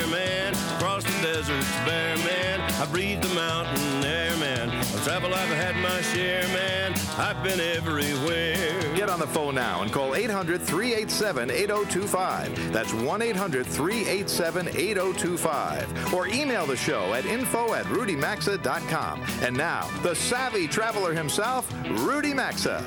man. Across the deserts bare, man. I breathe the mountain air, man. I travel, I've had my share, man. I've been everywhere. Get on the phone now and call 800-387-8025. That's 1-800-387-8025. Or email the show at info@rudymaxa.com. And now, the savvy traveler himself, Rudy Maxa.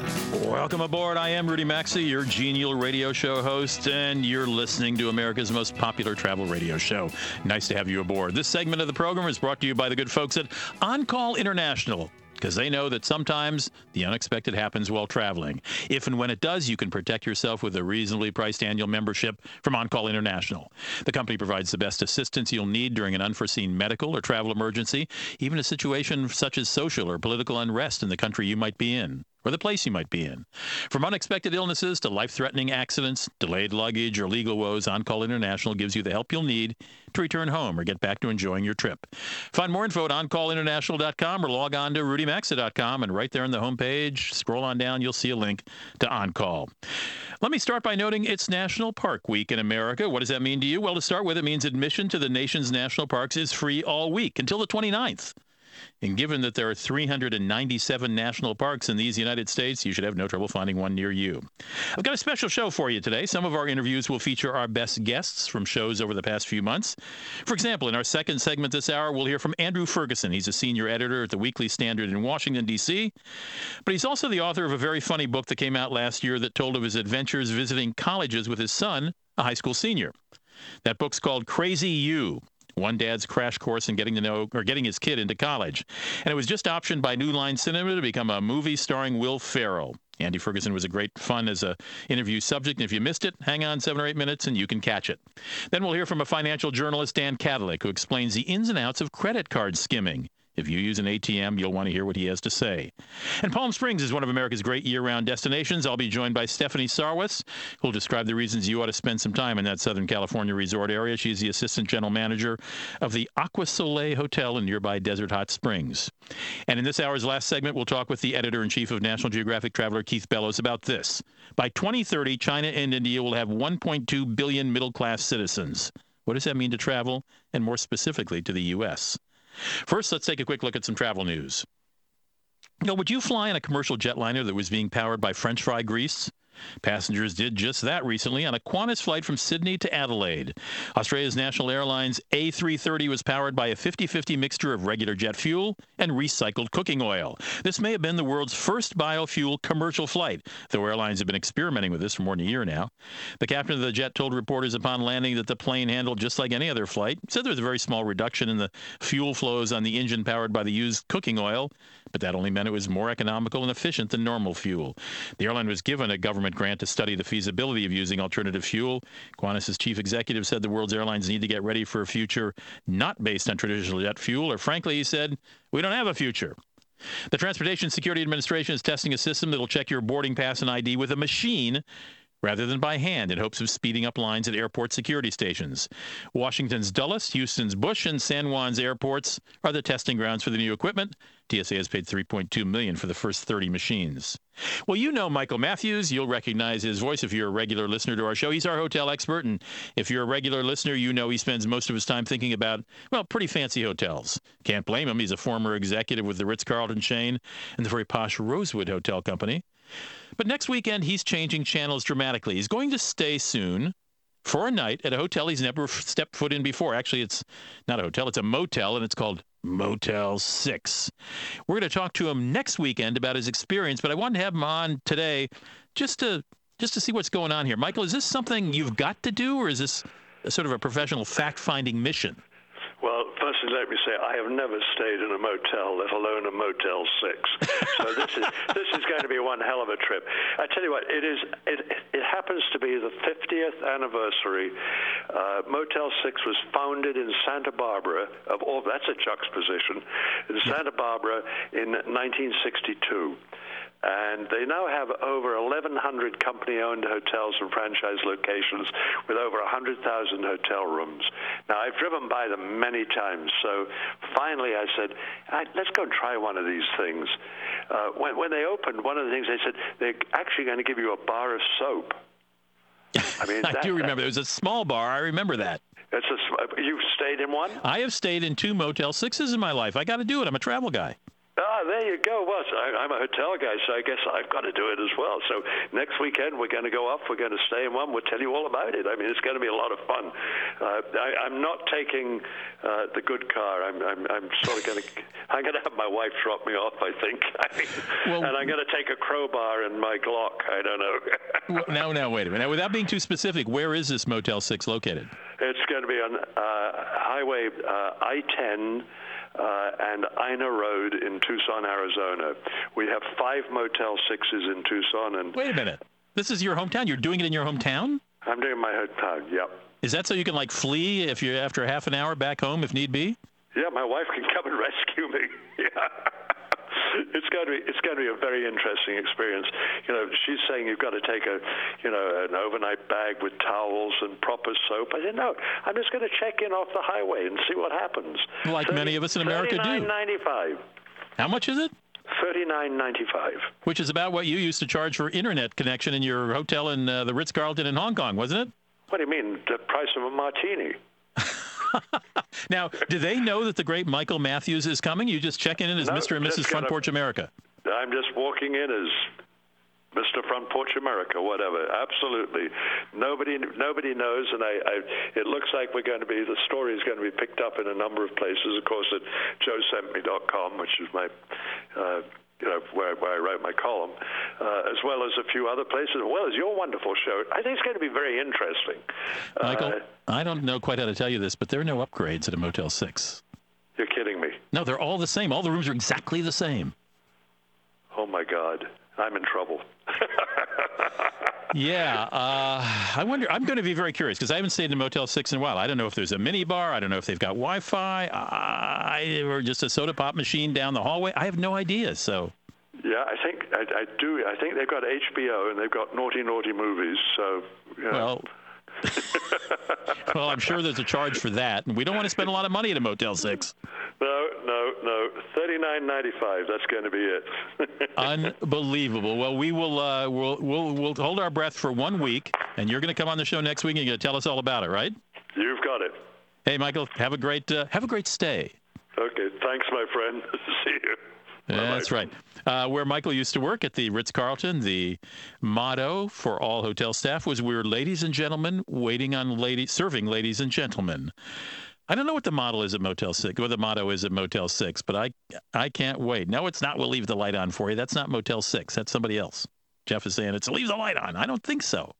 Welcome aboard. I am Rudy Maxa, your genial radio show host, and you're listening to America's most popular travel radio show. Nice to have you aboard. This segment of the program is brought to you by the good folks at On Call International, because they know that sometimes the unexpected happens while traveling. If and when it does, you can protect yourself with a reasonably priced annual membership from On Call International. The company provides the best assistance you'll need during an unforeseen medical or travel emergency, even a situation such as social or political unrest in the country you might be in, or the place you might be in. From unexpected illnesses to life-threatening accidents, delayed luggage, or legal woes, On Call International gives you the help you'll need to return home or get back to enjoying your trip. Find more info at OnCallInternational.com or log on to RudyMaxa.com, and right there on the homepage, scroll on down, you'll see a link to On Call. Let me start by noting it's National Park Week in America. What does that mean to you? Well, to start with, it means admission to the nation's national parks is free all week until the 29th. And given that there are 397 national parks in these United States, you should have no trouble finding one near you. I've got a special show for you today. Some of our interviews will feature our best guests from shows over the past few months. For example, in our second segment this hour, we'll hear from Andrew Ferguson. He's a senior editor at the Weekly Standard in Washington, D.C., but he's also the author of a very funny book that came out last year that told of his adventures visiting colleges with his son, a high school senior. That book's called Crazy U, One Dad's Crash Course in Getting His Kid into College. And it was just optioned by New Line Cinema to become a movie starring Will Ferrell. Andy Ferguson was a great fun as an interview subject, and if you missed it, hang on 7 or 8 minutes and you can catch it. Then we'll hear from a financial journalist, Dan Kadlec, who explains the ins and outs of credit card skimming. If you use an ATM, you'll want to hear what he has to say. And Palm Springs is one of America's great year-round destinations. I'll be joined by Stephanie Sarwis, who'll describe the reasons you ought to spend some time in that Southern California resort area. She's the assistant general manager of the Aqua Soleil Hotel in nearby Desert Hot Springs. And in this hour's last segment, we'll talk with the editor-in-chief of National Geographic Traveler, Keith Bellows, about this. By 2030, China and India will have 1.2 billion middle-class citizens. What does that mean to travel, and more specifically to the U.S.? First, let's take a quick look at some travel news. Now, would you fly on a commercial jetliner that was being powered by French fry grease? Passengers did just that recently on a Qantas flight from Sydney to Adelaide. Australia's National Airlines A330 was powered by a 50-50 mixture of regular jet fuel and recycled cooking oil. This may have been the world's first biofuel commercial flight, though airlines have been experimenting with this for more than a year now. The captain of the jet told reporters upon landing that the plane handled just like any other flight. He said there was a very small reduction in the fuel flows on the engine powered by the used cooking oil, but that only meant it was more economical and efficient than normal fuel. The airline was given a government grant to study the feasibility of using alternative fuel. Qantas's chief executive said the world's airlines need to get ready for a future not based on traditional jet fuel, or frankly, he said, we don't have a future. The Transportation Security Administration is testing a system that will check your boarding pass and ID with a machine rather than by hand, in hopes of speeding up lines at airport security stations. Washington's Dulles, Houston's Bush, and San Juan's airports are the testing grounds for the new equipment. TSA has paid $3.2 million for the first 30 machines. Well, you know Michael Matthews. You'll recognize his voice if you're a regular listener to our show. He's our hotel expert, and if you're a regular listener, you know he spends most of his time thinking about, well, pretty fancy hotels. Can't blame him. He's a former executive with the Ritz-Carlton chain and the very posh Rosewood Hotel Company. But next weekend, he's changing channels dramatically. He's going to stay soon for a night at a hotel he's never stepped foot in before. Actually, it's not a hotel. It's a motel, and it's called Motel 6. We're going to talk to him next weekend about his experience, but I wanted to have him on today just to see what's going on here. Michael, is this something you've got to do, or is this a sort of a professional fact-finding mission? Well, firstly, let me say I have never stayed in a motel, let alone a Motel 6. So this is going to be one hell of a trip. I tell you what, it happens to be the 50th anniversary. Motel 6 was founded in Santa Barbara. That's a juxtaposition. In Santa Barbara in 1962. And they now have over 1,100 company-owned hotels and franchise locations with over 100,000 hotel rooms. Now, I've driven by them many times, so finally I said, let's go try one of these things. When they opened, one of the things they said, they're actually going to give you a bar of soap. I mean, I do remember. It was a small bar. I remember that. You've stayed in one? I have stayed in two Motel 6s in my life. I got to do it. I'm a travel guy. Ah, there you go. Well, I'm a hotel guy, so I guess I've got to do it as well. So next weekend, we're going to go off. We're going to stay in one. We'll tell you all about it. I mean, it's going to be a lot of fun. I'm not taking the good car. I'm sort of going to have my wife drop me off, I think. And I'm going to take a crowbar and my Glock. I don't know. Well, wait a minute. Now, without being too specific, where is this Motel 6 located? It's going to be on Highway I-10. And Ina Road in Tucson, Arizona. We have 5 Motel 6s in Tucson. And wait a minute. This is your hometown? You're doing it in your hometown? I'm doing my hometown, yep. Is that so you can, flee if you're after half an hour back home if need be? Yeah, my wife can come and rescue me. Yeah. It's going to be a very interesting experience. You know, she's saying you've got to take an overnight bag with towels and proper soap. I said, no, I'm just going to check in off the highway and see what happens. Like many of us in America do. $39.95. How much is it? $39.95. Which is about what you used to charge for internet connection in your hotel in the Ritz-Carlton in Hong Kong, wasn't it? What do you mean, the price of a martini? Now, do they know that the great Michael Matthews is coming? You just check in as Mr. and Mrs. Front Porch America. I'm just walking in as Mr. Front Porch America, whatever. Absolutely. Nobody knows, and it looks like the story is going to be picked up in a number of places, of course, at joesentme.com, which is my... where I wrote my column, as well as a few other places, as well as your wonderful show. I think it's going to be very interesting. Michael, I don't know quite how to tell you this, but there are no upgrades at a Motel 6. You're kidding me. No, they're all the same. All the rooms are exactly the same. Oh, my God. I'm in trouble. Yeah. I wonder. I'm going to be very curious because I haven't stayed in a Motel 6 in a while. I don't know if there's a mini bar. I don't know if they've got Wi-Fi or just a soda pop machine down the hallway. I have no idea. So. Yeah, I think I do. I think they've got HBO and they've got naughty movies. So. You know. Well. Well, I'm sure there's a charge for that, and we don't want to spend a lot of money at a Motel 6. No. $39.95. That's going to be it. Unbelievable. Well, we will we'll hold our breath for 1 week, and you're going to come on the show next week and you're going to tell us all about it, right? You've got it. Hey, Michael, have a great stay. Okay, thanks, my friend. See you. That's right. Where Michael used to work at the Ritz-Carlton, the motto for all hotel staff was, we were ladies and gentlemen waiting on ladies, serving ladies and gentlemen. I don't know what the model is at Motel 6, or the motto is at Motel 6, but I can't wait. No, it's not, we'll leave the light on for you. That's not Motel 6. That's somebody else. Jeff is saying, it's leave the light on. I don't think so.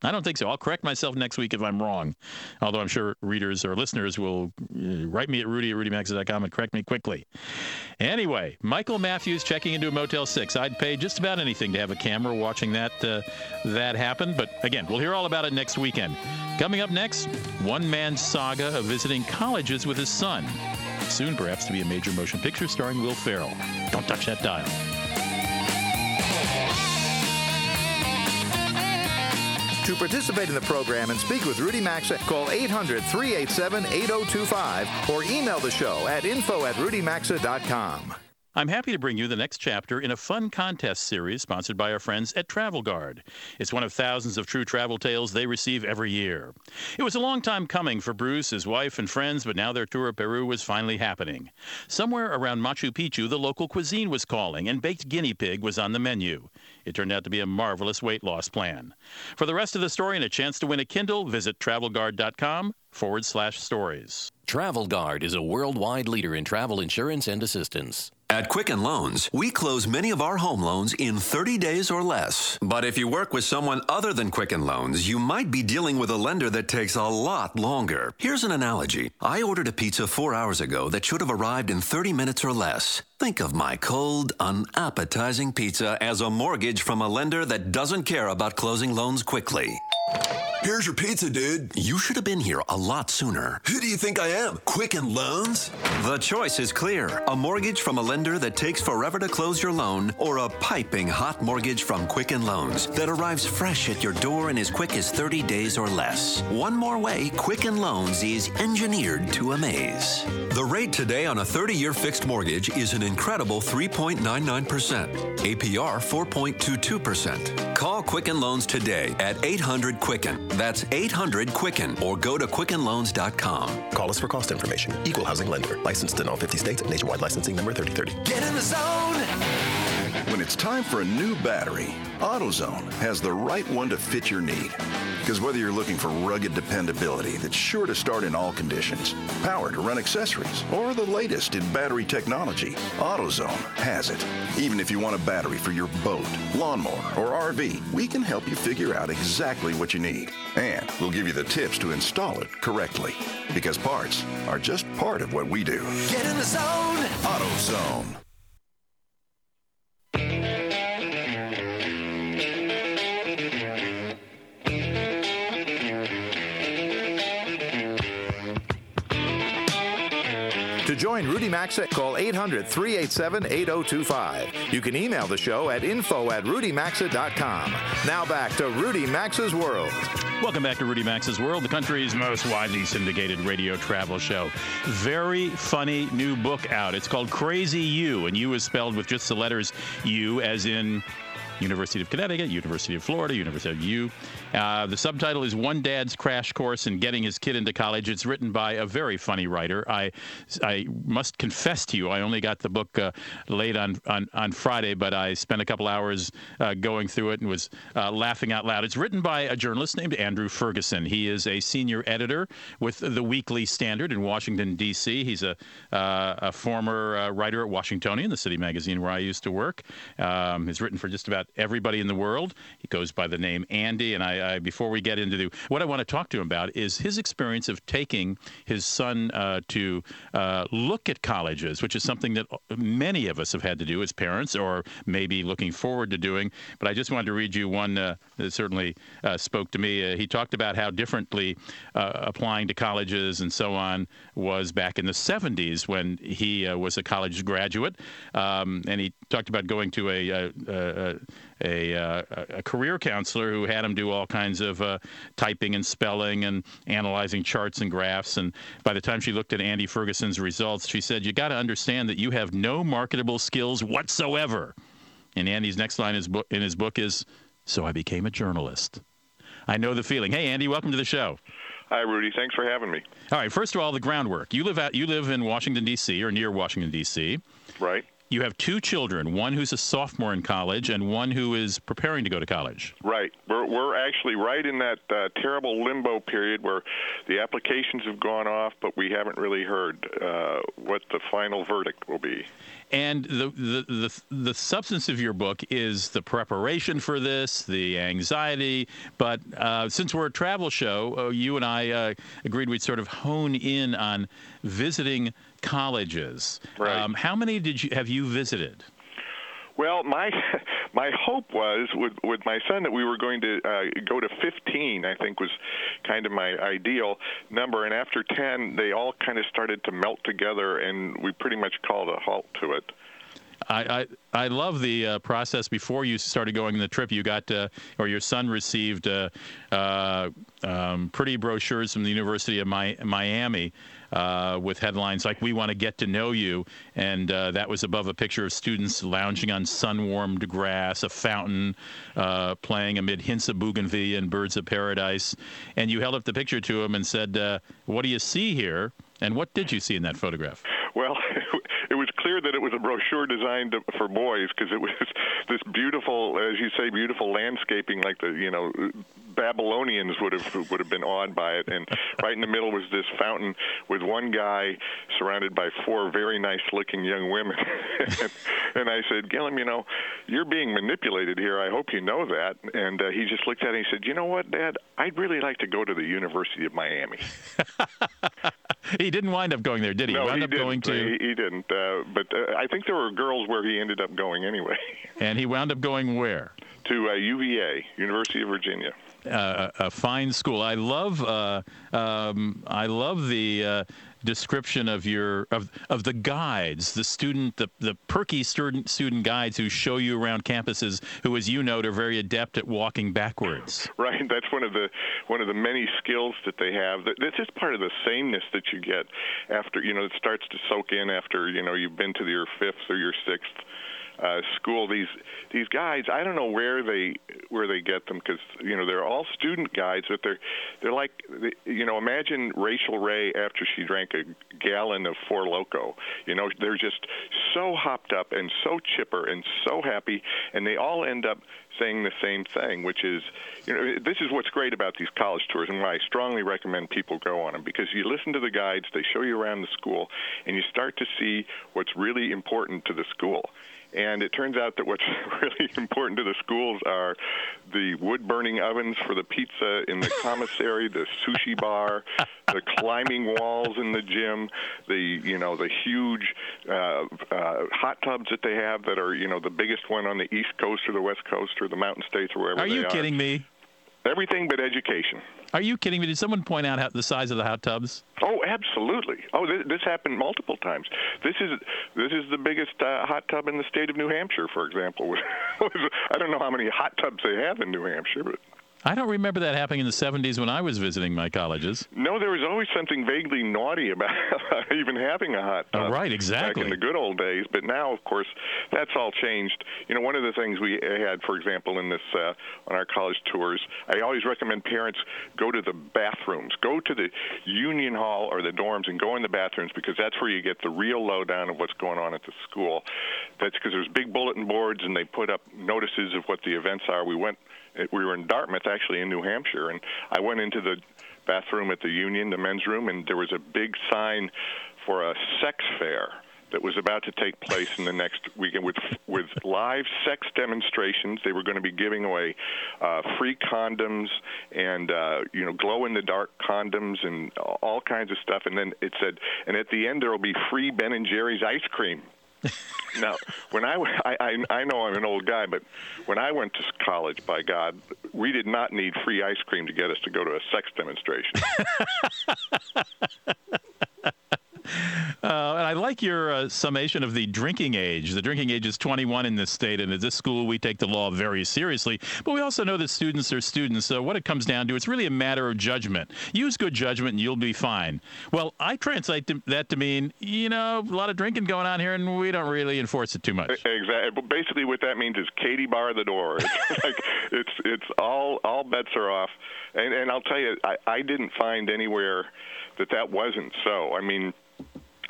I'll correct myself next week if I'm wrong, although I'm sure readers or listeners will write me at rudy@rudymaxa.com and correct me quickly. Anyway, Michael Matthews checking into a Motel 6. I'd pay just about anything to have a camera watching that happen. But again, we'll hear all about it next weekend. Coming up next, one man's saga of visiting colleges with his son. Soon, perhaps, to be a major motion picture starring Will Ferrell. Don't touch that dial. To participate in the program and speak with Rudy Maxa, call 800-387-8025 or email the show at info@rudymaxa.com. I'm happy to bring you the next chapter in a fun contest series sponsored by our friends at Travel Guard. It's one of thousands of true travel tales they receive every year. It was a long time coming for Bruce, his wife, and friends, but now their tour of Peru was finally happening. Somewhere around Machu Picchu, the local cuisine was calling, and baked guinea pig was on the menu. It turned out to be a marvelous weight loss plan. For the rest of the story and a chance to win a Kindle, visit travelguard.com/stories. Travel Guard is a worldwide leader in travel insurance and assistance. At Quicken Loans, we close many of our home loans in 30 days or less. But if you work with someone other than Quicken Loans, you might be dealing with a lender that takes a lot longer. Here's an analogy. I ordered a pizza 4 hours ago that should have arrived in 30 minutes or less. Think of my cold, unappetizing pizza as a mortgage from a lender that doesn't care about closing loans quickly. Here's your pizza, dude. You should have been here a lot sooner. Who do you think I am? Quicken Loans? The choice is clear. A mortgage from a lender that takes forever to close your loan, or a piping hot mortgage from Quicken Loans that arrives fresh at your door in as quick as 30 days or less. One more way Quicken Loans is engineered to amaze. The rate today on a 30-year fixed mortgage is an incredible 3.99%. APR 4.22%. Call Quicken Loans today at 800-QUICKEN. That's 800-QUICKEN or go to QuickenLoans.com. Call us for cost information. Equal housing lender. Licensed in all 50 states. Nationwide licensing number 3030. Get in the zone! When it's time for a new battery, AutoZone has the right one to fit your need. Because whether you're looking for rugged dependability that's sure to start in all conditions, power to run accessories, or the latest in battery technology, AutoZone has it. Even if you want a battery for your boat, lawnmower, or RV, we can help you figure out exactly what you need. And we'll give you the tips to install it correctly. Because parts are just part of what we do. Get in the zone! AutoZone. Join Rudy Maxa. Call 800-387-8025. You can email the show at info@RudyMaxa.com. Now back to Rudy Maxa's World. Welcome back to Rudy Maxa's World, the country's most widely syndicated radio travel show. Very funny new book out. It's called Crazy U, and U is spelled with just the letters U, as in University of Connecticut, University of Florida, University of U. The subtitle is One Dad's Crash Course in Getting His Kid into College. It's written by a very funny writer. I must confess to you, I only got the book late on Friday, but I spent a couple hours going through it and was laughing out loud. It's written by a journalist named Andrew Ferguson. He is a senior editor with the Weekly Standard in Washington, D.C. He's a former writer at Washingtonian, the city magazine where I used to work. He's written for just about everybody in the world. He goes by the name Andy, and I before we get into what I want to talk to him about is his experience of taking his son to look at colleges, which is something that many of us have had to do as parents or maybe looking forward to doing. But I just wanted to read you one that certainly spoke to me. He talked about how differently applying to colleges and so on was back in the 70s when he was a college graduate. And he talked about going to a career counselor who had him do all kinds of typing and spelling and analyzing charts and graphs. And by the time she looked at Andy Ferguson's results, she said, "You got to understand that you have no marketable skills whatsoever." And Andy's next line in his book is, "So I became a journalist." I know the feeling. Hey, Andy, welcome to the show. Hi, Rudy. Thanks for having me. All right. First of all, the groundwork. You live in Washington, D.C., or near Washington, D.C. Right. You have two children, one who's a sophomore in college and one who is preparing to go to college. Right. We're actually right in that terrible limbo period where the applications have gone off, but we haven't really heard what the final verdict will be. And the substance of your book is the preparation for this, the anxiety. But since we're a travel show, you and I agreed we'd sort of hone in on visiting colleges. Right. How many have you visited? Well, my hope was with my son that we were going to go to 15, I think was kind of my ideal number. And after 10, they all kind of started to melt together, and we pretty much called a halt to it. I love the process before you started going on the trip. You got, or your son received pretty brochures from the University of Miami. With headlines like, "We want to get to know you," and that was above a picture of students lounging on sun-warmed grass, a fountain playing amid hints of bougainvillea and birds of paradise. And you held up the picture to him and said, "What do you see here?" And what did you see in that photograph? Well, it was clear that it was a brochure designed for boys, because it was this beautiful, as you say, beautiful landscaping, like the, you know, Babylonians would have been awed by it. And right in the middle was this fountain with one guy surrounded by four very nice-looking young women. And I said, "Gillum, you know, you're being manipulated here. I hope you know that." And he just looked at it and he said, "You know what, Dad? I'd really like to go to the University of Miami." He didn't wind up going there, did he? No, he didn't. But I think there were girls where he ended up going anyway. And he wound up going where? To UVA, University of Virginia. a fine school. I love the description of your of the guides, the perky student guides who show you around campuses, who, as you note, are very adept at walking backwards. Right, that's one of the many skills that they have. That's just part of the sameness that you get after it starts to soak in after you've been to your fifth or your sixth school. These guides, I don't know where they get them, because they're all student guides, but they're like, imagine Rachel Ray after she drank a gallon of Four Loko. They're just so hopped up and so chipper and so happy, and they all end up saying the same thing, which is, this is what's great about these college tours and why I strongly recommend people go on them, because you listen to the guides, they show you around the school, and you start to see what's really important to the school. And it turns out that what's really important to the schools are the wood-burning ovens for the pizza in the commissary, the sushi bar, the climbing walls in the gym, the huge hot tubs that they have that are, the biggest one on the East Coast or the West Coast or the Mountain States or wherever they are. Are you kidding me? Everything but education. Are you kidding me? Did someone point out the size of the hot tubs? Oh, absolutely. Oh, this happened multiple times. This is the biggest hot tub in the state of New Hampshire, for example. I don't know how many hot tubs they have in New Hampshire, but I don't remember that happening in the 70s when I was visiting my colleges. No, there was always something vaguely naughty about even having a hot tub. Oh, right, exactly. Back in the good old days. But now, of course, that's all changed. One of the things we had, for example, in this on our college tours, I always recommend parents go to the bathrooms. Go to the union hall or the dorms and go in the bathrooms, because that's where you get the real lowdown of what's going on at the school. That's because there's big bulletin boards and they put up notices of what the events are. We were in Dartmouth, actually, in New Hampshire, and I went into the bathroom at the Union, the men's room, and there was a big sign for a sex fair that was about to take place in the next weekend with live sex demonstrations. They were going to be giving away free condoms and, glow-in-the-dark condoms and all kinds of stuff. And then it said, and at the end there will be free Ben and Jerry's ice cream. Now, when I know I'm an old guy, but when I went to college, by God, we did not need free ice cream to get us to go to a sex demonstration. And I like your summation of the drinking age. The drinking age is 21 in this state, and at this school we take the law very seriously. But we also know that students are students, so what it comes down to, it's really a matter of judgment. Use good judgment, and you'll be fine. Well, I translate that to mean, a lot of drinking going on here, and we don't really enforce it too much. Exactly. But basically what that means is Katie bar the door. It's like it's all bets are off. And I'll tell you, I didn't find anywhere that wasn't so. I mean,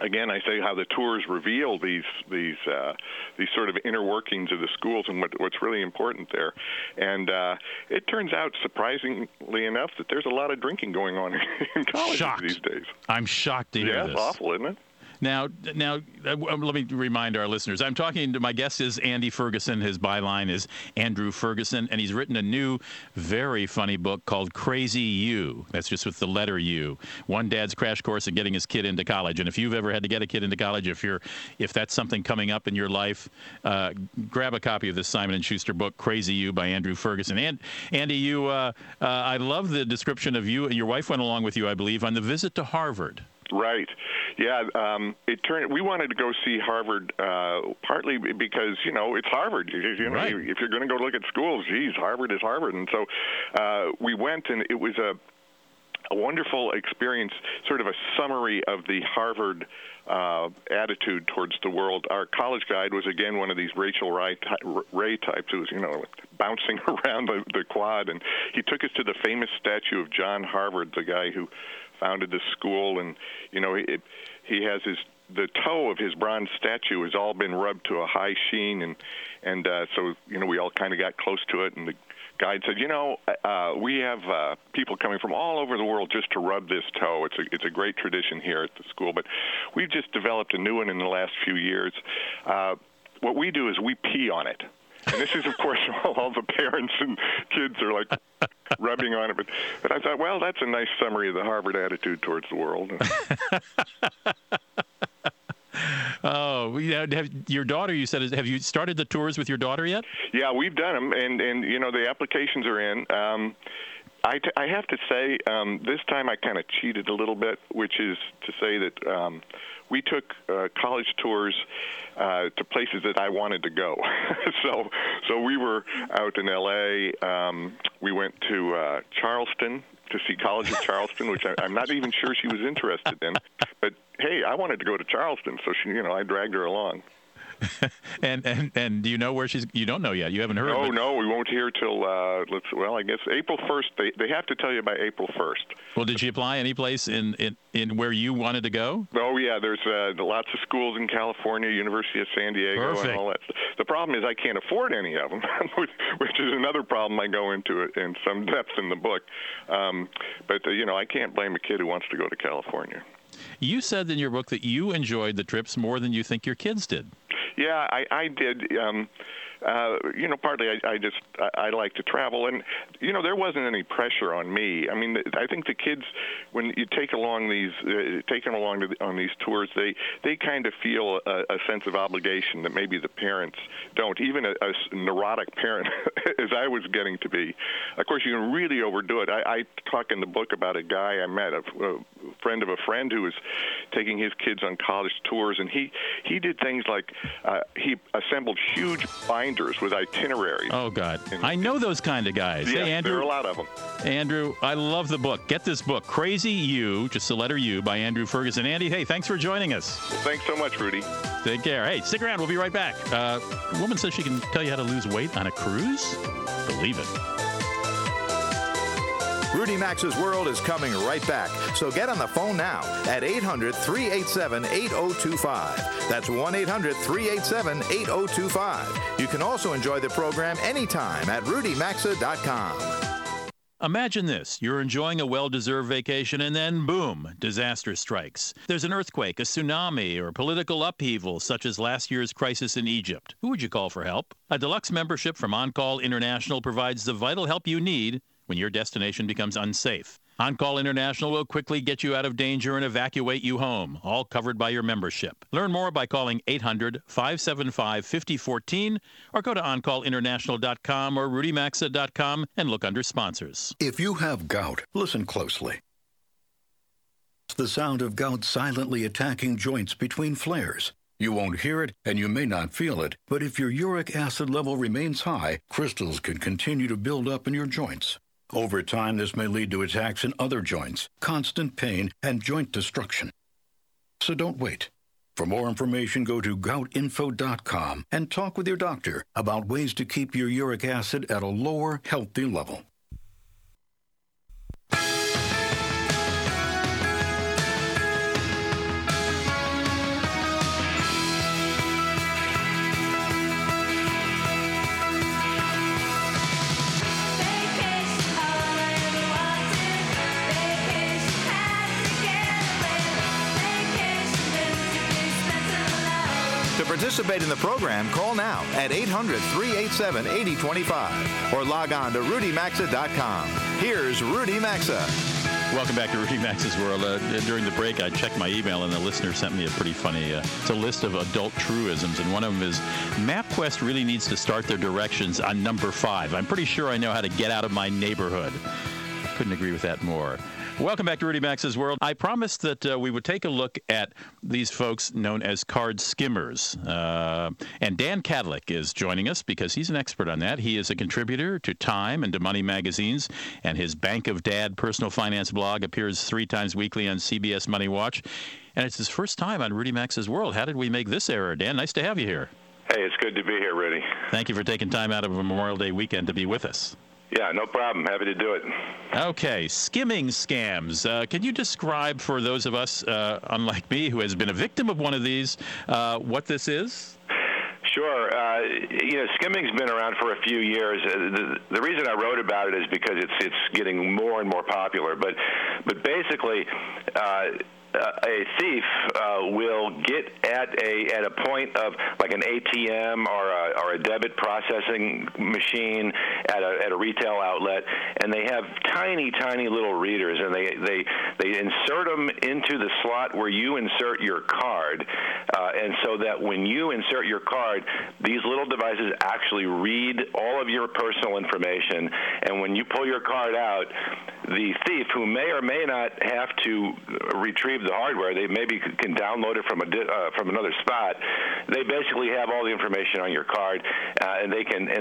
again, I say how the tours reveal these sort of inner workings of the schools and what's really important there. And it turns out, surprisingly enough, that there's a lot of drinking going on in colleges these days. I'm shocked to hear this. Yeah, it's awful, isn't it? Now, let me remind our listeners. I'm talking to my guest is Andy Ferguson. His byline is Andrew Ferguson, and he's written a new, very funny book called Crazy U. That's just with the letter U. One dad's crash course in getting his kid into college. And if you've ever had to get a kid into college, if that's something coming up in your life, grab a copy of this Simon & Schuster book, Crazy U by Andrew Ferguson. And Andy, you, I love the description of you. Your wife went along with you, I believe, on the visit to Harvard. Right. Yeah. We wanted to go see Harvard partly because, it's Harvard. Right. If you're going to go look at schools, geez, Harvard is Harvard. And so we went, and it was a wonderful experience, sort of a summary of the Harvard attitude towards the world. Our college guide was, again, one of these Rachel Ray types who was, bouncing around the quad. And he took us to the famous statue of John Harvard, the guy who founded the school, and he has the toe of his bronze statue has all been rubbed to a high sheen, and so we all kind of got close to it, and the guide said, we have people coming from all over the world just to rub this toe. It's a great tradition here at the school, but we've just developed a new one in the last few years. What we do is we pee on it. And this is, of course, all the parents and kids are, like, rubbing on it. But I thought, well, that's a nice summary of the Harvard attitude towards the world. Oh, your daughter, you said, have you started the tours with your daughter yet? Yeah, we've done them, and the applications are in. I have to say, this time I kind of cheated a little bit, which is to say that we took college tours to places that I wanted to go. So we were out in L.A. We went to Charleston to see College of Charleston, which I'm not even sure she was interested in. But, hey, I wanted to go to Charleston, so she, I dragged her along. And do you know where she's? You don't know yet. You haven't heard. No, we won't hear till I guess April 1st. They have to tell you by April 1st. Well, did she apply any place in where you wanted to go? Oh yeah, there's lots of schools in California, University of San Diego, Perfect. And all that. The problem is I can't afford any of them, which is another problem I go into it in some depth in the book. But I can't blame a kid who wants to go to California. You said in your book that you enjoyed the trips more than you think your kids did. Yeah, I did. Partly I like to travel, and there wasn't any pressure on me. I mean, I think the kids, when you take them along on these tours, they kind of feel a sense of obligation that maybe the parents don't. Even a neurotic parent, as I was getting to be, of course you can really overdo it. I talk in the book about a guy I met, a friend of a friend who was taking his kids on college tours, and he did things like he assembled huge with itineraries. Oh, God. I know those kind of guys. Yeah, hey, Andrew, there are a lot of them. Andrew, I love the book. Get this book, Crazy U, just the letter U, by Andrew Ferguson. Andy, hey, thanks for joining us. Well, thanks so much, Rudy. Take care. Hey, stick around. We'll be right back. A woman says she can tell you how to lose weight on a cruise? Believe it. Rudy Max's World is coming right back, so get on the phone now at 800-387-8025. That's 1-800-387-8025. You can also enjoy the program anytime at RudyMaxa.com. Imagine this. You're enjoying a well-deserved vacation, and then, boom, disaster strikes. There's an earthquake, a tsunami, or political upheaval, such as last year's crisis in Egypt. Who would you call for help? A deluxe membership from On Call International provides the vital help you need when your destination becomes unsafe. On Call International will quickly get you out of danger and evacuate you home, all covered by your membership. Learn more by calling 800-575-5014 or go to OnCallInternational.com or RudyMaxa.com and look under sponsors. If you have gout, listen closely. It's the sound of gout silently attacking joints between flares. You won't hear it, and you may not feel it, but if your uric acid level remains high, crystals can continue to build up in your joints. Over time, this may lead to attacks in other joints, constant pain, and joint destruction. So don't wait. For more information, go to goutinfo.com and talk with your doctor about ways to keep your uric acid at a lower, healthy level. Participate in the program, call now at 800-387-8025 or log on to RudyMaxa.com. Here's Rudy Maxa. Welcome back to Rudy Maxa's World. During the break, I checked my email, and a listener sent me a pretty funny it's a list of adult truisms, and one of them is MapQuest really needs to start their directions on number 5. I'm pretty sure I know how to get out of my neighborhood. Couldn't agree with that more. Welcome back to Rudy Maxa's World. I promised that we would take a look at these folks known as card skimmers. And Dan Kadlec is joining us because he's an expert on that. He is a contributor to Time and to Money magazines, and his Bank of Dad personal finance blog appears 3 times weekly on CBS Money Watch. And it's his first time on Rudy Maxa's World. How did we make this error, Dan? Nice to have you here. Hey, it's good to be here, Rudy. Thank you for taking time out of a Memorial Day weekend to be with us. Yeah, no problem. Happy to do it. Okay, skimming scams. Can you describe for those of us, unlike me, who has been a victim of one of these, what this is? Sure. Skimming's been around for a few years. The reason I wrote about it is because it's getting more and more popular. But basically, a thief will get at a point of like an ATM or a debit processing machine at a retail outlet, and they have tiny little readers, and they insert them into the slot where you insert your card, and so that when you insert your card, these little devices actually read all of your personal information, and when you pull your card out, the thief, who may or may not have to retrieve the hardware, they maybe can download it from another spot. They basically have all the information on your card, and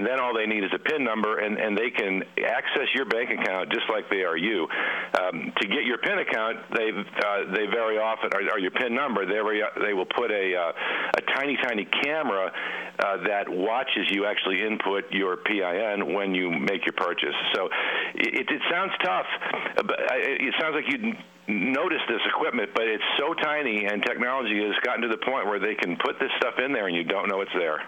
then all they need is a PIN number, and they can access your bank account just like they are you. To get your PIN account, they very often, or your PIN number, they will put a tiny camera that watches you actually input your PIN when you make your purchase. So it sounds tough, but it sounds like you'd notice this equipment, but it's so tiny, and technology has gotten to the point where they can put this stuff in there and you don't know it's there.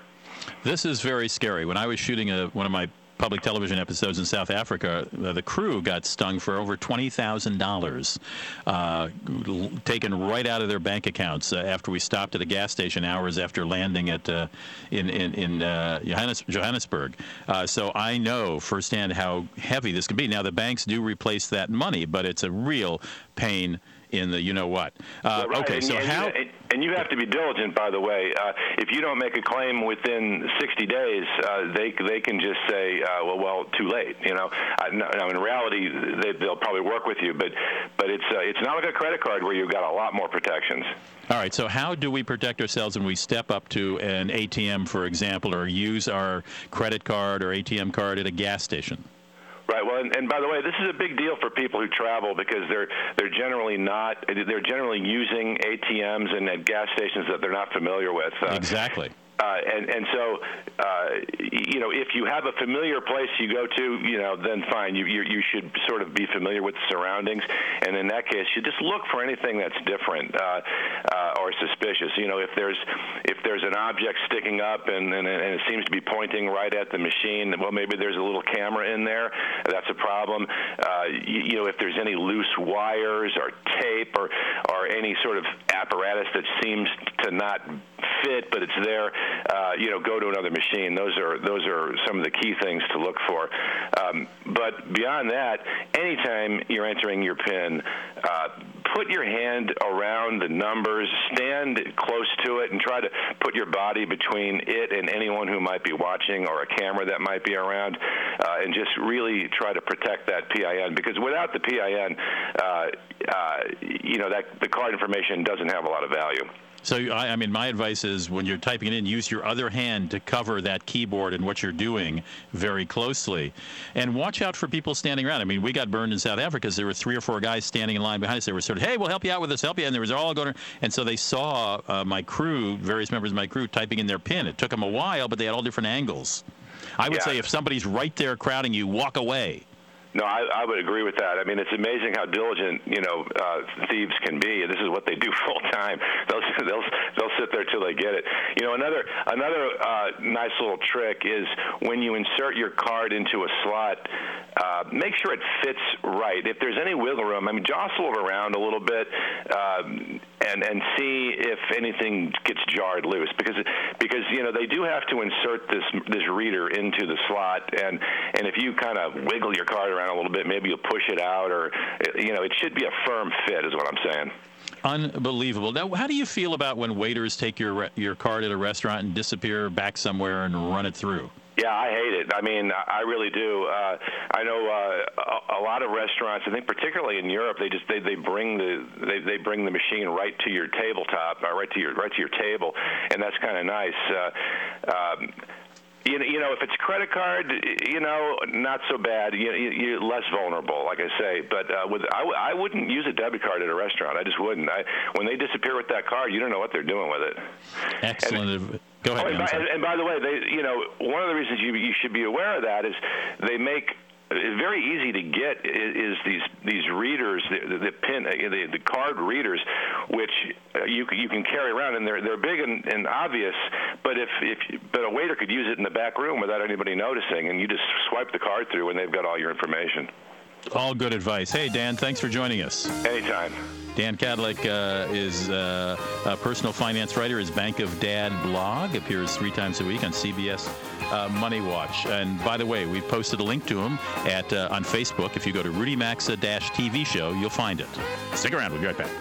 This is very scary. When I was shooting one of my public television episodes in South Africa, the crew got stung for over $20,000, taken right out of their bank accounts after we stopped at a gas station hours after landing at in Johannesburg. So I know firsthand how heavy this can be. Now, the banks do replace that money, but it's a real pain in the you-know-what. Okay, and, so and how... And you have to be diligent, by the way. If you don't make a claim within 60 days, they can just say, well, too late. You know, now in reality, they'll probably work with you, but it's not like a credit card where you've got a lot more protections. All right. So how do we protect ourselves when we step up to an ATM, for example, or use our credit card or ATM card at a gas station? Right. Well, and by the way, this is a big deal for people who travel because they're generally using ATMs and at gas stations that they're not familiar with. Exactly. And so, you know, if you have a familiar place you go to, you know, then fine. You should sort of be familiar with the surroundings. And in that case, you just look for anything that's different or suspicious. You know, if there's an object sticking up and it seems to be pointing right at the machine, well, maybe there's a little camera in there. That's a problem. You know, if there's any loose wires or tape or any sort of apparatus that seems to not fit, but it's there. You know, go to another machine. Those are some of the key things to look for. But beyond that, anytime you're entering your PIN, put your hand around the numbers, stand close to it, and try to put your body between it and anyone who might be watching or a camera that might be around, and just really try to protect that PIN, because without the PIN, you know, that the card information doesn't have a lot of value. So, I mean, my advice is when you're typing it in, use your other hand to cover that keyboard and what you're doing very closely. And watch out for people standing around. I mean, we got burned in South Africa because there were 3 or 4 guys standing in line behind us. They were sort of, hey, we'll help you out with this, help you. And they were all going to, and so they saw my crew, various members of my crew, typing in their PIN. It took them a while, but they had all different angles. I would say if somebody's right there crowding you, walk away. No, I would agree with that. I mean, it's amazing how diligent, you know, thieves can be. This is what they do full time. They'll sit there till they get it. You know, another nice little trick is when you insert your card into a slot, make sure it fits right. If there's any wiggle room, I mean, jostle it around a little bit and see if anything gets jarred loose because you know they do have to insert this reader into the slot and if you kind of wiggle your card around a little bit, maybe you'll push it out, or you know, it should be a firm fit, is what I'm saying. Unbelievable. Now, how do you feel about when waiters take your card at a restaurant and disappear back somewhere and run it through? Yeah, I hate it. I mean, I really do. I know a lot of restaurants, I think particularly in Europe, they bring the machine right to your tabletop, right to your table, and that's kind of nice. You know, if it's credit card, you know, not so bad. You're less vulnerable, like I say. But I wouldn't use a debit card at a restaurant. I just wouldn't. When they disappear with that card, you don't know what they're doing with it. Excellent. Go ahead. And by the way, they, you know, one of the reasons you should be aware of that is they make. It's very easy to get is these readers, the pin, the card readers, which you can carry around, and they're big and obvious. But but a waiter could use it in the back room without anybody noticing, and you just swipe the card through, and they've got all your information. All good advice. Hey Dan, thanks for joining us. Anytime. Dan Kadlec is a personal finance writer. His Bank of Dad blog appears 3 times a week on CBS Money Watch. And by the way, we've posted a link to him at on Facebook. If you go to Rudy Maxa-TV show, you'll find it. Stick around. We'll be right back.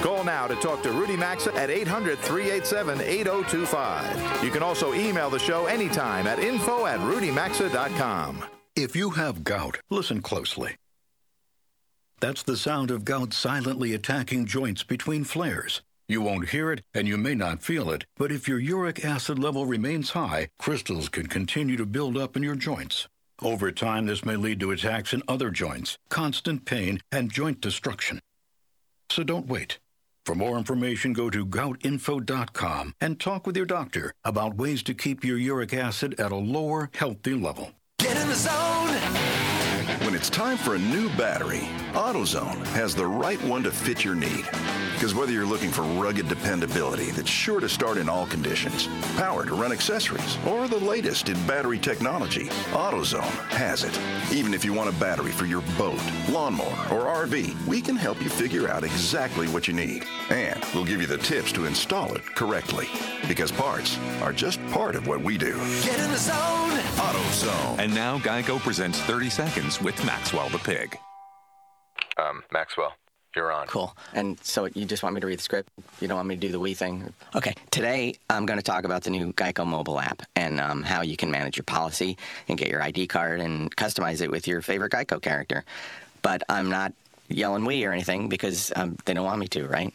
Call now to talk to Rudy Maxa at 800-387-8025. You can also email the show anytime at info@rudymaxa.com. If you have gout, listen closely. That's the sound of gout silently attacking joints between flares. You won't hear it, and you may not feel it, but if your uric acid level remains high, crystals can continue to build up in your joints. Over time, this may lead to attacks in other joints, constant pain, and joint destruction. So don't wait. For more information, go to goutinfo.com and talk with your doctor about ways to keep your uric acid at a lower, healthy level. Get in the zone! When it's time for a new battery, AutoZone has the right one to fit your need. Because whether you're looking for rugged dependability that's sure to start in all conditions, power to run accessories, or the latest in battery technology, AutoZone has it. Even if you want a battery for your boat, lawnmower, or RV, we can help you figure out exactly what you need. And we'll give you the tips to install it correctly. Because parts are just part of what we do. Get in the zone! AutoZone. And now Geico presents 30 Seconds with Maxwell the Pig. Maxwell. You're on. Cool. And so you just want me to read the script? You don't want me to do the Wii thing? Okay. Today, I'm going to talk about the new Geico mobile app and how you can manage your policy and get your ID card and customize it with your favorite Geico character. But I'm not yelling Wii or anything because they don't want me to, right?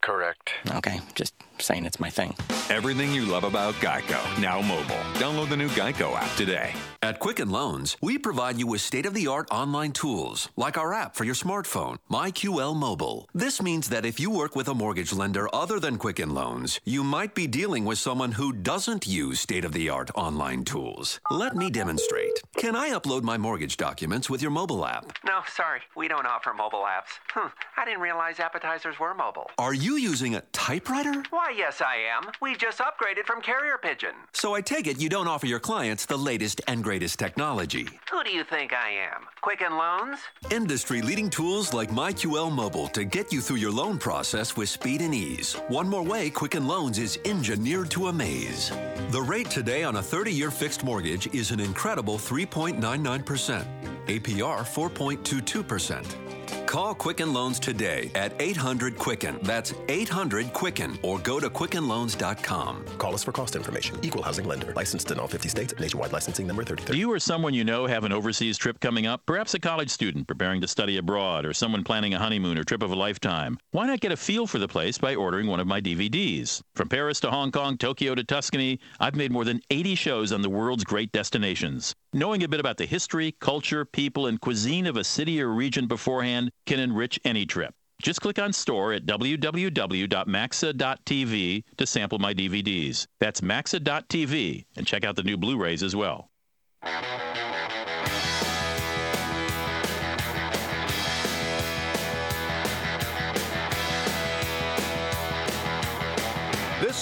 Correct. Okay. Just saying it's my thing. Everything you love about Geico, now mobile. Download the new Geico app today. At Quicken Loans, we provide you with state-of-the-art online tools, like our app for your smartphone, MyQL Mobile. This means that if you work with a mortgage lender other than Quicken Loans, you might be dealing with someone who doesn't use state-of-the-art online tools. Let me demonstrate. Can I upload my mortgage documents with your mobile app? No, sorry. We don't offer mobile apps. I didn't realize appetizers were mobile. Are you using a typewriter? Why, yes, I am. We just upgraded from Carrier Pigeon. So I take it you don't offer your clients the latest and greatest technology. Who do you think I am? Quicken Loans? Industry-leading tools like MyQL Mobile to get you through your loan process with speed and ease. One more way Quicken Loans is engineered to amaze. The rate today on a 30-year fixed mortgage is an incredible 3.99%. APR 4.22%. Call Quicken Loans today at 800-QUICKEN. That's 800-QUICKEN. Or go to QuickenLoans.com. Call us for cost information. Equal housing lender. Licensed in all 50 states. Nationwide licensing number 33. Do you or someone you know have an overseas trip coming up? Perhaps a college student preparing to study abroad, or someone planning a honeymoon or trip of a lifetime. Why not get a feel for the place by ordering one of my DVDs? From Paris to Hong Kong, Tokyo to Tuscany, I've made more than 80 shows on the world's great destinations. Knowing a bit about the history, culture, people, and cuisine of a city or region beforehand can enrich any trip. Just click on store at www.maxa.tv to sample my DVDs. That's maxa.tv, and check out the new Blu-rays as well. This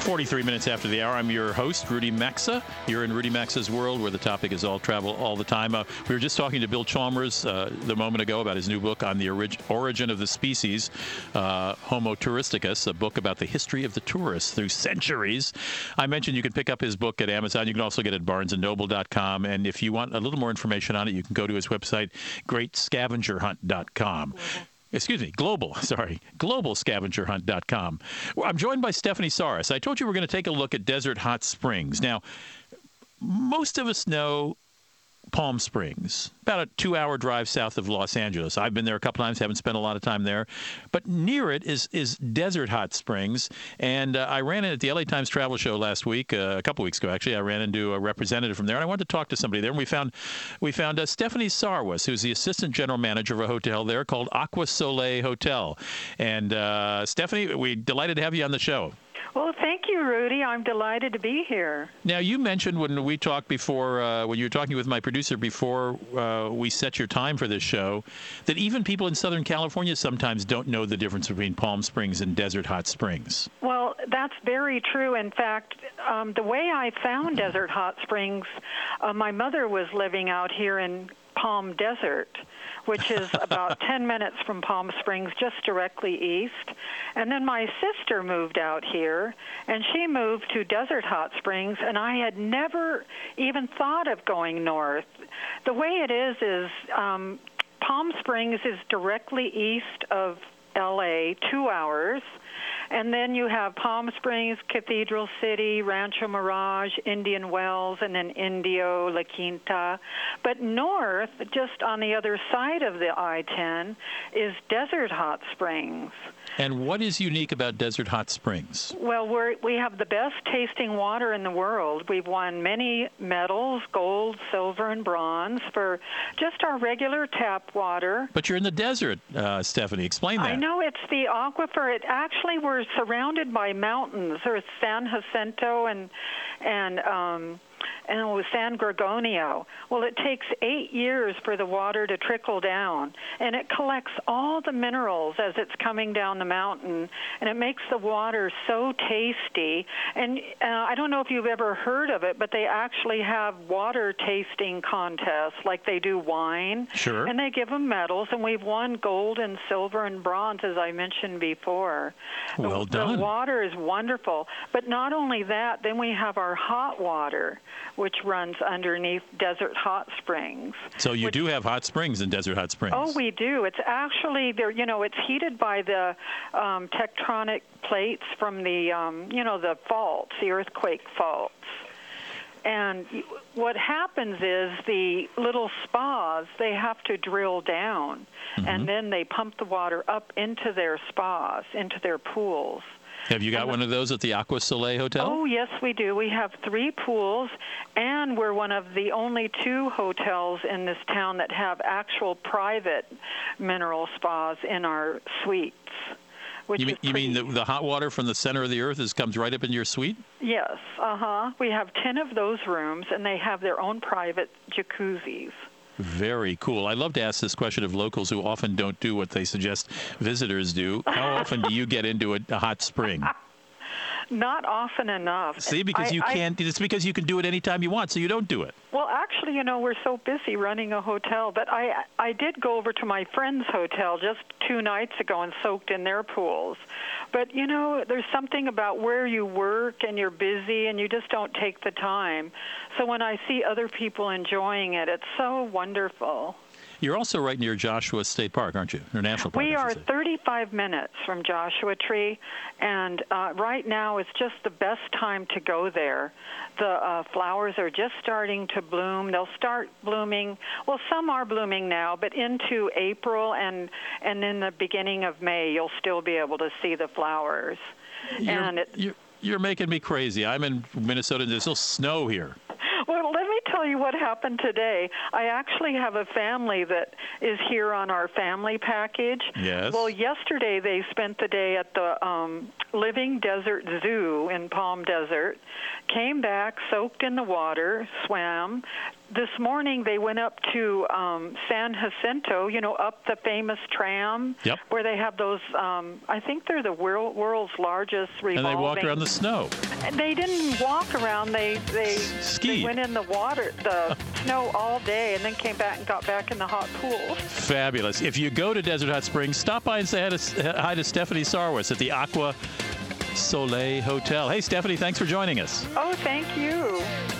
43 minutes after the hour, I'm your host, Rudy Maxa. You're in Rudy Maxa's world, where the topic is all travel all the time. We were just talking to Bill Chalmers a moment ago about his new book on the origin of the species, Homo Touristicus, a book about the history of the tourist through centuries. I mentioned you can pick up his book at Amazon. You can also get it at barnesandnoble.com. And if you want a little more information on it, you can go to his website, greatscavengerhunt.com. GlobalScavengerHunt.com. Well, I'm joined by Stephanie Sarwis. I told you we're going to take a look at Desert Hot Springs. Now, most of us know Palm Springs, about a 2-hour drive south of Los Angeles. I've been there a couple times, haven't spent a lot of time there. But near it is Desert Hot Springs. And I ran in at the LA Times Travel Show last week, a couple weeks ago, actually. I ran into a representative from there, and I wanted to talk to somebody there. And we found Stephanie Sarwis, who's the assistant general manager of a hotel there called Aqua Soleil Hotel. And Stephanie, we're delighted to have you on the show. Well, thank you, Rudy. I'm delighted to be here. Now, you mentioned when we talked before, when you were talking with my producer before we set your time for this show, that even people in Southern California sometimes don't know the difference between Palm Springs and Desert Hot Springs. Well, that's very true. In fact, the way I found Desert Hot Springs, my mother was living out here in Palm Desert, which is about 10 minutes from Palm Springs, just directly east. And then my sister moved out here, and she moved to Desert Hot Springs, and I had never even thought of going north. The way it is Palm Springs is directly east of L.A., 2 hours, and then you have Palm Springs, Cathedral City, Rancho Mirage, Indian Wells, and then Indio, La Quinta. But north, just on the other side of the I-10, is Desert Hot Springs. And what is unique about Desert Hot Springs? Well, we have the best tasting water in the world. We've won many medals, gold, silver, and bronze, for just our regular tap water. But you're in the desert, Stephanie. Explain that. I know, it's the aquifer. It actually, we're surrounded by mountains. There's San Jacinto and San Gorgonio. Well, it takes 8 years for the water to trickle down, and it collects all the minerals as it's coming down the mountain, and it makes the water so tasty. And I don't know if you've ever heard of it, but they actually have water tasting contests like they do wine. Sure. And they give them medals, and we've won gold and silver and bronze, as I mentioned before. Well done. The water is wonderful. But not only that, then we have our hot water, which runs underneath Desert Hot Springs. So you do have hot springs in Desert Hot Springs. Oh, we do. It's actually, it's heated by the tectonic plates from the faults, the earthquake faults. And what happens is the little spas, they have to drill down, mm-hmm. and then they pump the water up into their spas, into their pools. Have you got one of those at the Aqua Soleil Hotel? Oh, yes, we do. We have 3 pools, and we're one of the only 2 hotels in this town that have actual private mineral spas in our suites. You mean the hot water from the center of the earth comes right up into your suite? Yes, we have 10 of those rooms, and they have their own private jacuzzis. Very cool. I love to ask this question of locals who often don't do what they suggest visitors do. How often do you get into a hot spring? Not often enough. See, because it's because you can do it anytime you want, so you don't do it. Well, actually, we're so busy running a hotel, but I did go over to my friend's hotel just 2 nights ago and soaked in their pools. But, there's something about where you work and you're busy and you just don't take the time. So when I see other people enjoying it, it's so wonderful. You're also right near Joshua State Park, aren't you? Or National Park. We are 35 minutes from Joshua Tree, and right now it's just the best time to go there. The flowers are just starting to bloom. They'll start blooming. Well, some are blooming now, but into April and in the beginning of May, you'll still be able to see the flowers. You're making me crazy. I'm in Minnesota, and there's still snow here. Well, let me tell you what happened today. I actually have a family that is here on our family package. Yes. Well, yesterday they spent the day at the Living Desert Zoo in Palm Desert, came back, soaked in the water, swam. This morning they went up to San Jacinto, up the famous tram, yep. where they have those, I think they're the world's largest revolving. And they walk around the snow. They didn't walk around. They skied. They went in the water, the snow all day, and then came back and got back in the hot pool. Fabulous. If you go to Desert Hot Springs, stop by and say hi to Stephanie Sarwis at the Aqua Soleil Hotel. Hey, Stephanie, thanks for joining us. Oh, thank you.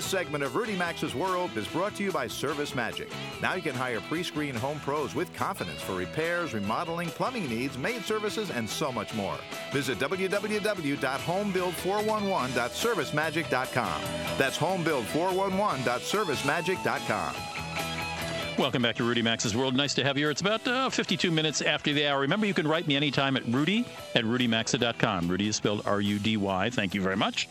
This segment of Rudy Max's World is brought to you by Service Magic. Now you can hire pre-screened home pros with confidence for repairs, remodeling, plumbing needs, maid services, and so much more. Visit www.homebuild411.servicemagic.com. That's homebuild411.servicemagic.com. Welcome back to Rudy Max's World. Nice to have you here. It's about 52 minutes after the hour. Remember, you can write me anytime at rudy@rudymaxa.com. Rudy is spelled R-U-D-Y. Thank you very much.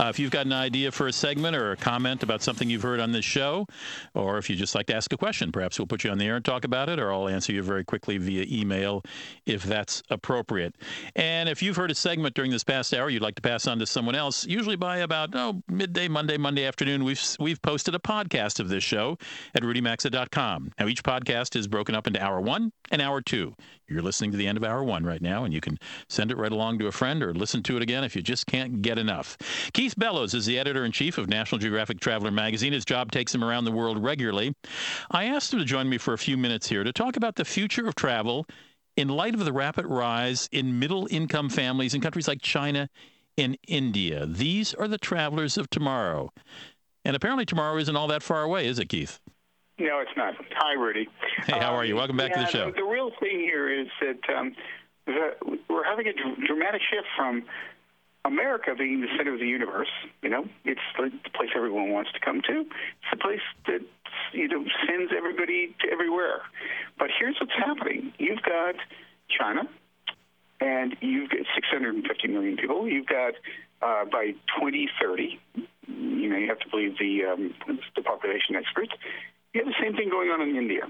If you've got an idea for a segment or a comment about something you've heard on this show, or if you'd just like to ask a question, perhaps we'll put you on the air and talk about it, or I'll answer you very quickly via email if that's appropriate. And if you've heard a segment during this past hour you'd like to pass on to someone else, usually by about midday, Monday afternoon, we've posted a podcast of this show at rudymaxa.com. Now, each podcast is broken up into Hour 1 and Hour 2. You're listening to the end of Hour 1 right now, and you can send it right along to a friend or listen to it again if you just can't get enough. Keith Bellows is the editor-in-chief of National Geographic Traveler magazine. His job takes him around the world regularly. I asked him to join me for a few minutes here to talk about the future of travel in light of the rapid rise in middle-income families in countries like China and India. These are the travelers of tomorrow. And apparently tomorrow isn't all that far away, is it, Keith? No, it's not. Hi, Rudy. Hey, how are you? Welcome back to the show. The real thing here is that we're having a dramatic shift from America being the center of the universe. You know, it's the place everyone wants to come to. It's the place that, you know, sends everybody to everywhere. But here's what's happening. You've got China, and you've got 650 million people. You've got, by 2030, you know, you have to believe the population experts. You have the same thing going on in India.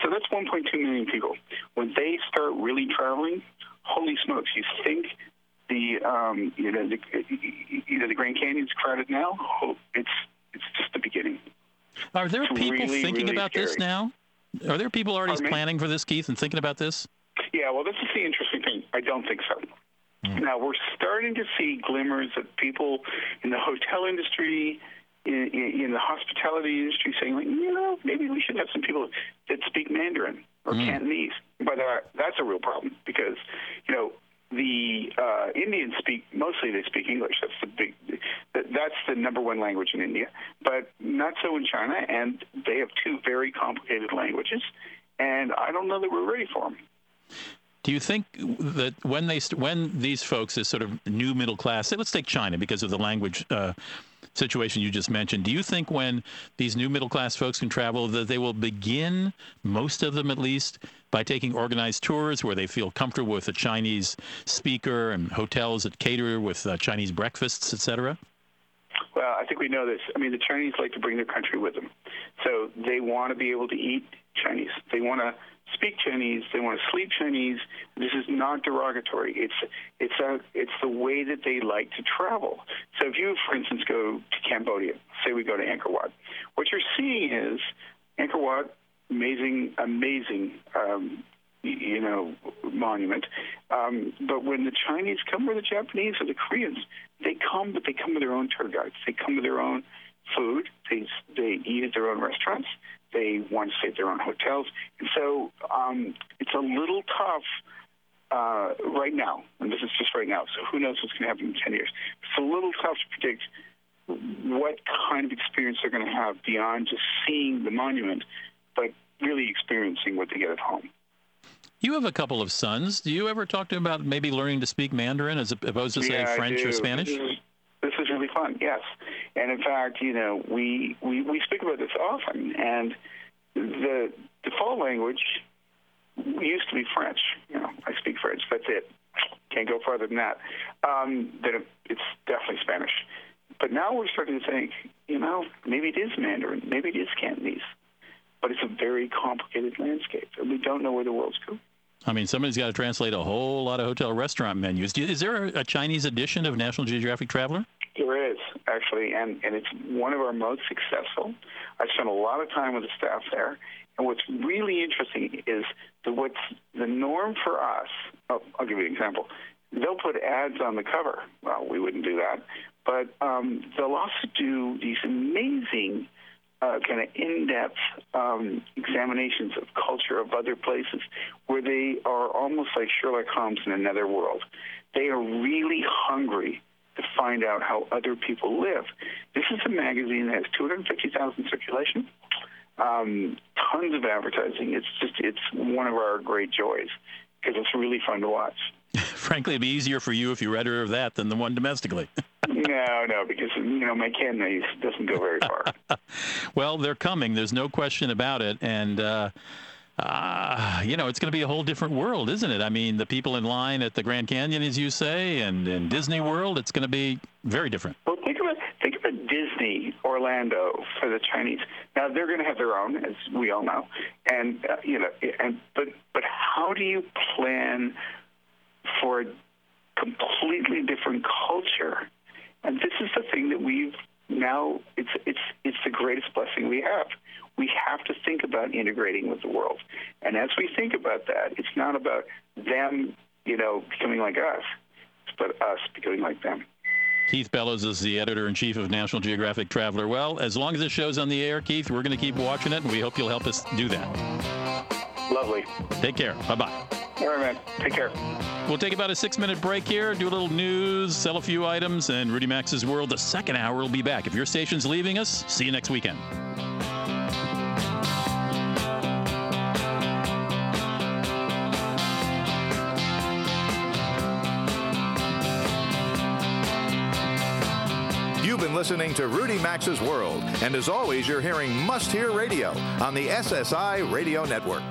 So that's 1.2 million people. When they start really traveling, holy smokes, you think the Grand Canyon's crowded now? Oh, it's just the beginning. Are there people thinking about this now? Are there people already planning for this, Keith, and thinking about this? Yeah, well, this is the interesting thing. I don't think so. Now, we're starting to see glimmers of people in the hotel industry, in the hospitality industry, saying, like, you know, maybe we should have some people that speak Mandarin or Cantonese. By the way, that's a real problem because, you know, the Indians mostly English. That's the number one language in India, but not so in China, and they have two very complicated languages, and I don't know that we're ready for them. Do you think that when these folks, this sort of new middle class, let's take China because of the language situation you just mentioned, do you think when these new middle-class folks can travel that they will begin, most of them at least, by taking organized tours where they feel comfortable with a Chinese speaker and hotels that cater with Chinese breakfasts, et cetera? Well, I think we know this. I mean, the Chinese like to bring their country with them. So they want to be able to eat Chinese. They want to speak Chinese. They want to sleep Chinese. This is not derogatory. It's the way that they like to travel. So if you, for instance, go to Cambodia, say we go to Angkor Wat, what you're seeing is Angkor Wat, amazing, you know, monument. But when the Chinese come, or the Japanese, or the Koreans, they come, but they come with their own tour guides. They come with their own food. They eat at their own restaurants. They want to stay at their own hotels. And so it's a little tough right now, and this is just right now, so who knows what's going to happen in 10 years. It's a little tough to predict what kind of experience they're going to have beyond just seeing the monument, but really experiencing what they get at home. You have a couple of sons. Do you ever talk to them about maybe learning to speak Mandarin as opposed to, say, French or Spanish? This is really fun, yes. And in fact, you know, we speak about this often. And the default language used to be French. You know, I speak French. That's it. Can't go farther than that. Then it's definitely Spanish. But now we're starting to think, you know, maybe it is Mandarin. Maybe it is Cantonese. But it's a very complicated landscape, and we don't know where the world's going. I mean, somebody's got to translate a whole lot of hotel restaurant menus. Is there a Chinese edition of National Geographic Traveler? There is, actually, and it's one of our most successful. I spent a lot of time with the staff there, and what's really interesting is that what's the norm for us. Oh, I'll give you an example. They'll put ads on the cover. Well, we wouldn't do that, but they'll also do these amazing kind of in-depth examinations of culture of other places where they are almost like Sherlock Holmes in another world. They are really hungry to find out how other people live. This is a magazine that has 250,000 circulation, tons of advertising. It's one of our great joys because it's really fun to watch. Frankly, it'd be easier for you if you read her of that than the one domestically. No, because, my Cantonese doesn't go very far. Well, they're coming. There's no question about it. And, it's going to be a whole different world, isn't it? I mean, the people in line at the Grand Canyon, as you say, and Disney World, it's going to be very different. Well, think about Disney Orlando for the Chinese. Now, they're going to have their own, as we all know. And, but how do you plan for a completely different culture? And this is the thing that we've now, it's the greatest blessing we have. We have to think about integrating with the world. And as we think about that, it's not about them, becoming like us. It's about us becoming like them. Keith Bellows is the editor-in-chief of National Geographic Traveler. Well, as long as this show's on the air, Keith, we're going to keep watching it, and we hope you'll help us do that. Lovely. Take care. Bye-bye. All right, man. Take care. We'll take about a 6-minute break here, do a little news, sell a few items, and Rudy Max's World, the second hour, will be back. If your station's leaving us, see you next weekend. You've been listening to Rudy Max's World, and as always, you're hearing Must Hear Radio on the SSI Radio Network.